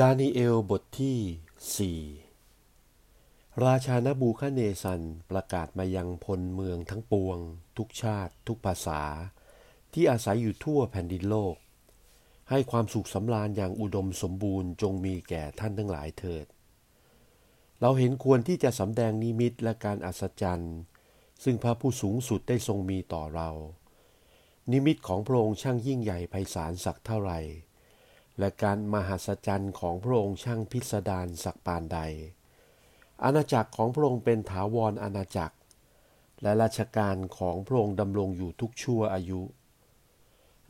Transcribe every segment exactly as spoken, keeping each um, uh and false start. ดานีเอลบทที่สี่ราชานาบูคัดเนซัรประกาศมายังพลเมืองทั้งปวงทุกชาติทุกภาษาที่อาศัยอยู่ทั่วแผ่นดินโลกให้ความสุขสำราญอย่างอุดมสมบูรณ์จงมีแก่ท่านทั้งหลายเถิดเราเห็นควรที่จะสำแดงนิมิตและการอัศจรรย์ซึ่งพระผู้สูงสุดได้ทรงมีต่อเรานิมิตของพระองค์ช่างยิ่งใหญ่ไพศาลสักเท่าไหร่และการมหัศจรรย์ของพระองค์ช่างพิสดารสักปานใดอาณาจักรของพระองค์เป็นถาวรอาณาจักรและราชการของพระองค์ดำรงอยู่ทุกชั่วอายุ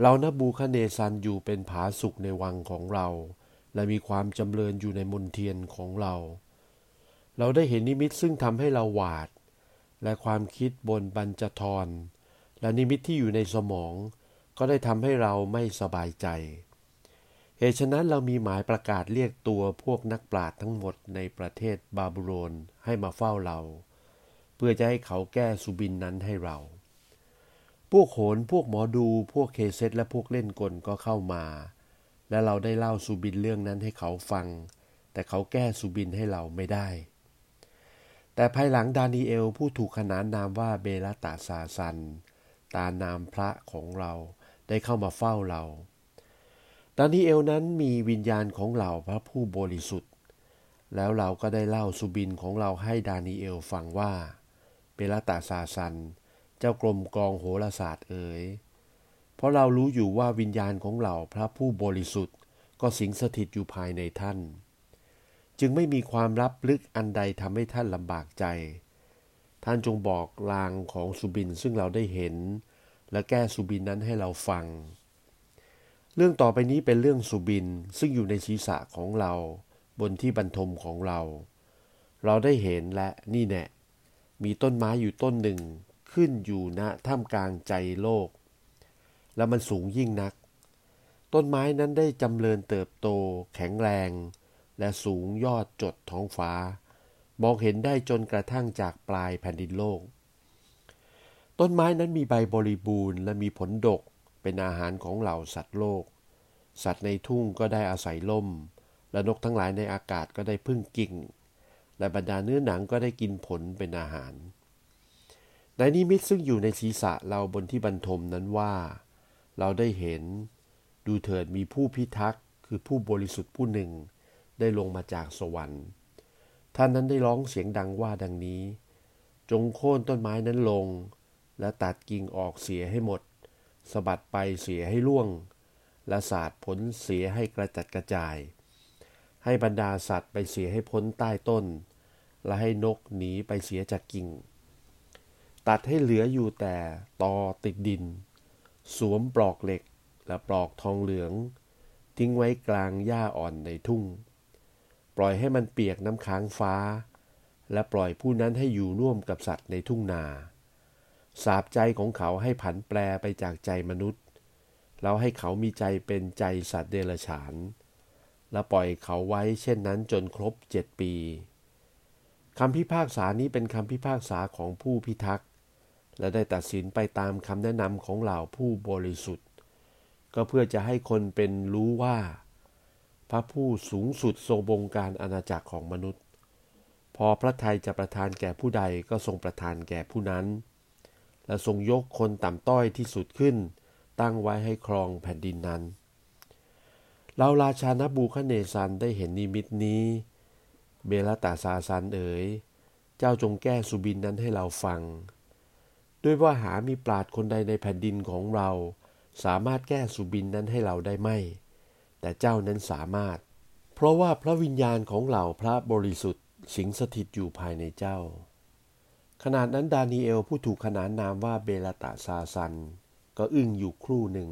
เรานบูคัดเนซัรอยู่เป็นผาสุกในวังของเราและมีความจำเริญอยู่ในมณฑียนของเราเราได้เห็นนิมิตซึ่งทำให้เราหวาดและความคิดบนบรรจทรและนิมิตที่อยู่ในสมองก็ได้ทำให้เราไม่สบายใจเหตุฉะนั้นเรามีหมายประกาศเรียกตัวพวกนักปราชญ์ทั้งหมดในประเทศบาบิโลนให้มาเฝ้าเราเพื่อจะให้เขาแก้สุบินนั้นให้เราพวกโหรพวกหมอดูพวกเคเซตและพวกเล่นกลก็เข้ามาและเราได้เล่าสุบินเรื่องนั้นให้เขาฟังแต่เขาแก้สุบินให้เราไม่ได้แต่ภายหลังดานีเอลผู้ถูกขนานนามว่าเบลตาซาซันตานามพระของเราได้เข้ามาเฝ้าเราดานีเอลนั้นมีวิญญาณของเหล่าพระผู้บริสุทธิ์แล้วเราก็ได้เล่าสุบินของเราให้ดานีเอลฟังว่าเบลตาซาซันเจ้ากรมกองโหราศาสตร์เอ๋ยเพราะเรารู้อยู่ว่าวิญญาณของเหล่าพระผู้บริสุทธิ์ก็สิงสถิตอยู่ภายในท่านจึงไม่มีความลับลึกอันใดทำให้ท่านลำบากใจท่านจงบอกลางของสุบินซึ่งเราได้เห็นและแก้สุบินนั้นให้เราฟังเรื่องต่อไปนี้เป็นเรื่องสุบินซึ่งอยู่ในศีรษะของเราบนที่บรรทมของเราเราได้เห็นและนี่แน่มีต้นไม้อยู่ต้นหนึ่งขึ้นอยู่ณท่ามกลางใจโลกและมันสูงยิ่งนักต้นไม้นั้นได้จำเริญเติบโตแข็งแรงและสูงยอดจดท้องฟ้ามองเห็นได้จนกระทั่งจากปลายแผ่นดินโลกต้นไม้นั้นมีใบบริบูรณ์และมีผลดกเป็นอาหารของเหล่าสัตว์โลกสัตว์ในทุ่งก็ได้อาศัยล่มและนกทั้งหลายในอากาศก็ได้พึ่งกิ่งและบรรดาเนื้อหนังก็ได้กินผลเป็นอาหารในนิมิตซึ่งอยู่ในศีรษะเราบนที่บรรทมนั้นว่าเราได้เห็นดูเถิดมีผู้พิทักษ์คือผู้บริสุทธิ์ผู้หนึ่งได้ลงมาจากสวรรค์ท่านนั้นได้ร้องเสียงดังว่าดังนี้จงโค่นต้นไม้นั้นลงและตัดกิ่งออกเสียให้หมดสะบัดไปเสียให้ร่วงและสาดผลเสียให้กระจัดกระจายให้บรรดาสัตว์ไปเสียให้พ้นใต้ต้นและให้นกหนีไปเสียจากกิ่งตัดให้เหลืออยู่แต่ตอติดดินสวมปลอกเหล็กและปลอกทองเหลืองทิ้งไว้กลางหญ้าอ่อนในทุ่งปล่อยให้มันเปียกน้ำค้างฟ้าและปล่อยผู้นั้นให้อยู่ร่วมกับสัตว์ในทุ่งนาสาปใจของเขาให้ผันแปรไปจากใจมนุษย์แล้วให้เขามีใจเป็นใจสัตว์เดรัจฉานและปล่อยเขาไว้เช่นนั้นจนครบเจ็ดปีคำพิพากษานี้เป็นคำพิพากษาของผู้พิทักษ์และได้ตัดสินไปตามคำแนะนำของเหล่าผู้บริสุทธิ์ก็เพื่อจะให้คนเป็นรู้ว่าพระผู้สูงสุดทรงบงการอาณาจักรของมนุษย์พอพระทัยจะประทานแก่ผู้ใดก็ทรงประทานแก่ผู้นั้นและทรงยกคนต่ำต้อยที่สุดขึ้นตั้งไว้ให้ครองแผ่นดินนั้นเราราชานาบูคัดเนซัรได้เห็นนิมิตนี้เบลตาซาซันเอ๋ยเจ้าจงแก้สุบินนั้นให้เราฟังด้วยว่าหามีปราชญ์คนใดในแผ่นดินของเราสามารถแก้สุบินนั้นให้เราได้ไหมแต่เจ้านั้นสามารถเพราะว่าพระวิญญาณของเหล่าพระบริสุทธิ์สิงสถิตอยู่ภายในเจ้าขณะนั้นดานีเอลผู้ถูกขนานนามว่าเบลตาซาซันก็อึ้งอยู่ครู่หนึ่ง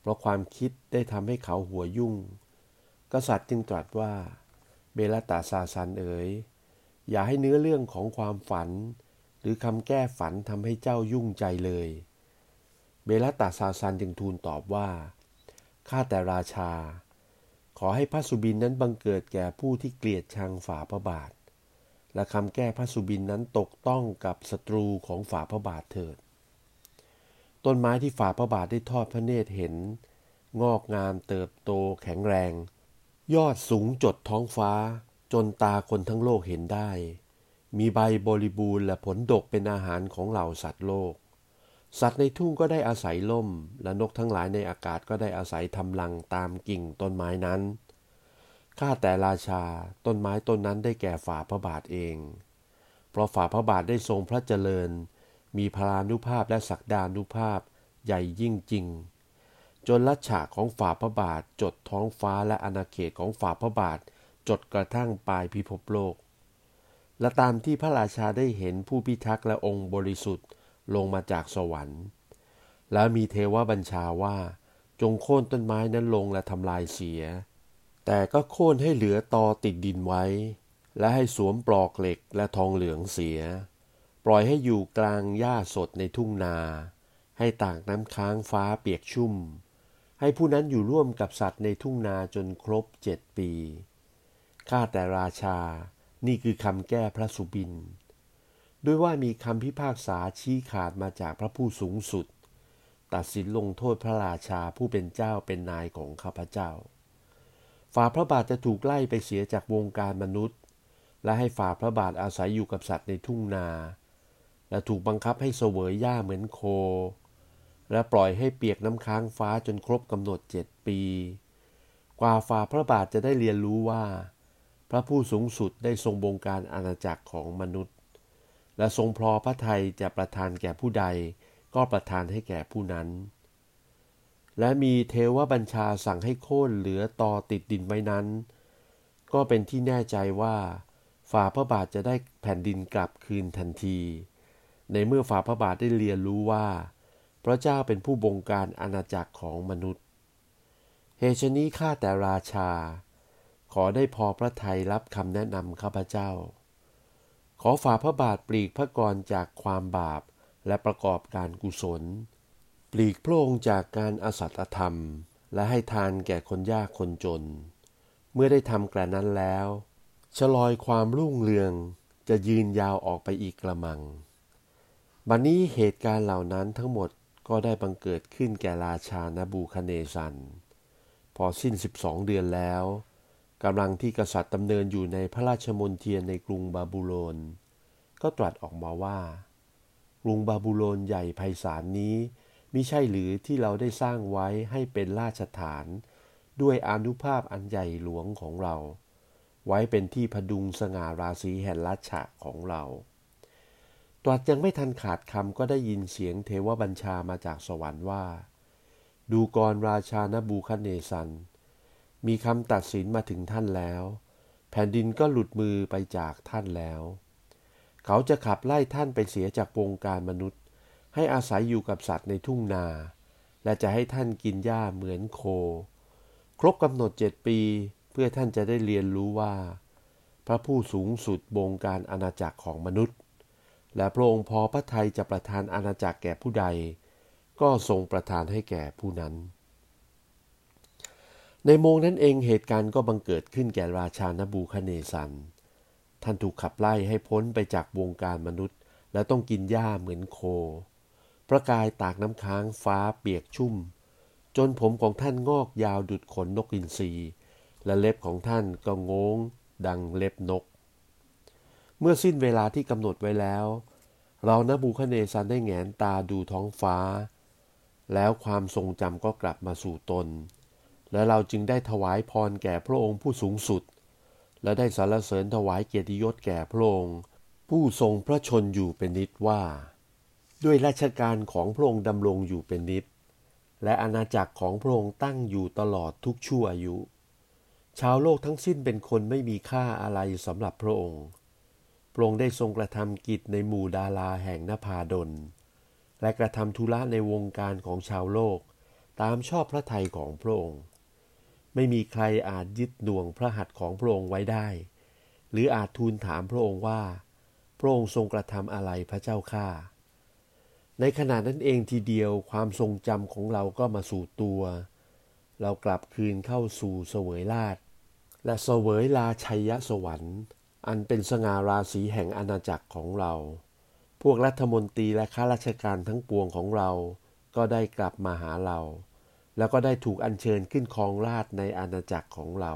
เพราะความคิดได้ทำให้เขาหัวยุ่งกษัตริย์จึงตรัสว่าเบลตาซาซันเอ๋ยอย่าให้เนื้อเรื่องของความฝันหรือคำแก้ฝันทำให้เจ้ายุ่งใจเลยเบลตาซาซันจึงทูลตอบว่าข้าแต่ราชาขอให้พระสุบินนั้นบังเกิดแก่ผู้ที่เกลียดชังฝ่าพระบาทและคำแก้พระสุบินนั้นตกต้องกับศัตรูของฝ่าพระบาทเถิดต้นไม้ที่ฝ่าพระบาทได้ทอดพระเนตรเห็นงอกงามเติบโตแข็งแรง ยอดสูงจดท้องฟ้าจนตาคนทั้งโลกเห็นได้มีใบบริบูรณ์และผลดกเป็นอาหารของเหล่าสัตว์โลกสัตว์ในทุ่งก็ได้อาศัยล่มและนกทั้งหลายในอากาศก็ได้อาศัยทำรังตามกิ่งต้นไม้นั้นข้าแต่ราชาต้นไม้ต้นนั้นได้แก่ฝ่าพระบาทเองเพราะฝ่าพระบาทได้ทรงพระเจริญมีพลานุภาพและศักดานุภาพใหญ่ยิ่งจริงจนลัทธิของฝ่าพระบาทจดท้องฟ้าและอาณาเขตของฝ่าพระบาทจดกระทั่งปลายพิภพโลกและตามที่พระราชาได้เห็นผู้พิทักษ์และองค์บริสุทธิ์ลงมาจากสวรรค์และมีเทวบัญชาว่าจงโค่นต้นไม้นั้นลงและทำลายเสียแต่ก็โค่นให้เหลือตอติดดินไว้และให้สวมปลอกเหล็กและทองเหลืองเสียปล่อยให้อยู่กลางหญ้าสดในทุ่งนาให้ตากน้ำค้างฟ้าเปียกชุ่มให้ผู้นั้นอยู่ร่วมกับสัตว์ในทุ่งนาจนครบเจ็ดปีข้าแต่ราชานี่คือคำแก้พระสุบินด้วยว่ามีคำพิพากษาชี้ขาดมาจากพระผู้สูงสุดตัดสินลงโทษพระราชาผู้เป็นเจ้าเป็นนายของข้าพเจ้าฝ่าพระบาทจะถูกไล่ไปเสียจากวงการมนุษย์และให้ฝ่าพระบาทอาศัยอยู่กับสัตว์ในทุ่งนาและถูกบังคับให้เสวยหญ้าเหมือนโคและปล่อยให้เปียกน้ำค้างฟ้าจนครบกำหนดเจ็ดปีกว่าฝ่าพระบาทจะได้เรียนรู้ว่าพระผู้สูงสุดได้ทรงบงการอาณาจักรของมนุษย์และทรงพลอพระทัยจะประทานแก่ผู้ใดก็ประทานให้แก่ผู้นั้นและมีเทวบัญชาสั่งให้โค่นเหลือตอติดดินไว้นั้นก็เป็นที่แน่ใจว่าฝ่าพระบาทจะได้แผ่นดินกลับคืนทันทีในเมื่อฝ่าพระบาทได้เรียนรู้ว่าพระเจ้าเป็นผู้บงการอาณาจักรของมนุษย์เหตุฉะนี้ข้าแต่ราชาขอได้พอพระทัยรับคำแนะนำข้าพเจ้าขอฝ่าพระบาทปลีกพระกรจากความบาปและประกอบการกุศลปลีกพระองค์จากการอสัตธรรมและให้ทานแก่คนยากคนจนเมื่อได้ทำกระนั้นแล้วชลอยความรุ่งเรืองจะยืนยาวออกไปอีกกระมังบัดนี้เหตุการณ์เหล่านั้นทั้งหมดก็ได้บังเกิดขึ้นแก่ราชานะบูคัดเนซัรพอสิ้นสิบสองเดือนแล้วกำลังที่กษัตริย์ดำเนินอยู่ในพระราชมณฑีในกรุงบาบิโลนก็ตรัสออกมาว่ากรุงบาบิโลนใหญ่ไพศาลนี้มิใช่หรือที่เราได้สร้างไว้ให้เป็นราชฐานด้วยอานุภาพอันใหญ่หลวงของเราไว้เป็นที่พดุงสง่าราศีแห่งราชะของเราตรัสยังไม่ทันขาดคำก็ได้ยินเสียงเทวบัญชามาจากสวรรค์ว่าดูกรราชานะบูคัดเนซัรมีคำตัดสินมาถึงท่านแล้วแผ่นดินก็หลุดมือไปจากท่านแล้วเขาจะขับไล่ท่านไปเสียจากวงการมนุษย์ให้อาศัยอยู่กับสัตว์ในทุ่งนาและจะให้ท่านกินหญ้าเหมือนโคครบกำหนดเจ็ดปีเพื่อท่านจะได้เรียนรู้ว่าพระผู้สูงสุดบงการอาณาจักรของมนุษย์และพระองค์พอพระทัยจะประทานอาณาจักรแก่ผู้ใดก็ทรงประทานให้แก่ผู้นั้นในโมงนั้นเองเหตุการณ์ก็บังเกิดขึ้นแก่ราชานะบูคัดเนซัรท่านถูกขับไล่ให้พ้นไปจากวงการมนุษย์และต้องกินหญ้าเหมือนโคประกายตากน้ำค้างฟ้าเปียกชุ่มจนผมของท่านงอกยาวดุจขนนกอินทรีและเล็บของท่านก็โง้งดังเล็บนกเมื่อสิ้นเวลาที่กำหนดไว้แล้วเรานะบูคัดเนซัรได้แหงนตาดูท้องฟ้าแล้วความทรงจำก็กลับมาสู่ตนและเราจึงได้ถวายพรแก่พระองค์ผู้สูงสุดและได้สรรเสริญถวายเกียรติยศแก่พระองค์ผู้ทรงพระชนอยู่เป็นนิจว่าด้วยราชการของพระองค์ดำรงอยู่เป็นนิจและอาณาจักรของพระองค์ตั้งอยู่ตลอดทุกชั่วอายุชาวโลกทั้งสิ้นเป็นคนไม่มีค่าอะไรสำหรับพระองค์พระองค์ได้ทรงกระทำกิจในหมู่ดาราแห่งนภาดลและกระทำธุระในวงการของชาวโลกตามชอบพระทัยของพระองค์ไม่มีใครอาจยึดหน่วงพระหัตถ์ของพระองค์ไว้ได้หรืออาจทูลถามพระองค์ว่าพระองค์ทรงกระทำอะไรพระเจ้าข้าในขณะนั้นเองทีเดียวความทรงจำของเราก็มาสู่ตัวเรากลับคืนเข้าสู่เสวยราชและเสวยราชัยสวรรค์อันเป็นสง่าราศีแห่งอาณาจักรของเราพวกรัฐมนตรีและข้าราชการทั้งปวงของเราก็ได้กลับมาหาเราแล้วก็ได้ถูกอัญเชิญขึ้นครองราชย์ในอาณาจักรของเรา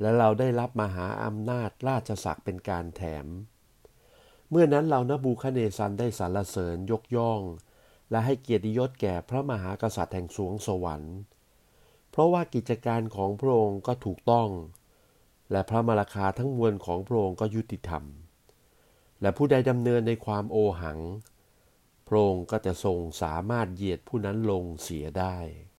และเราได้รับมหาอำนาจราชศักดิ์เป็นการแถมเมื่อนั้นเรานบูคัดเนซัรได้สรรเสริญยกย่องและให้เกียรติยศแก่พระมหากษัตริย์แห่งสวงสวรรค์เพราะว่ากิจการของพระองค์ก็ถูกต้องและพระมราคาทั้งมวลของพระองค์ก็ยุติธรรมและผู้ใดดำเนินในความโอหังพระองค์ก็จะทรงสามารถเหยียดผู้นั้นลงเสียได้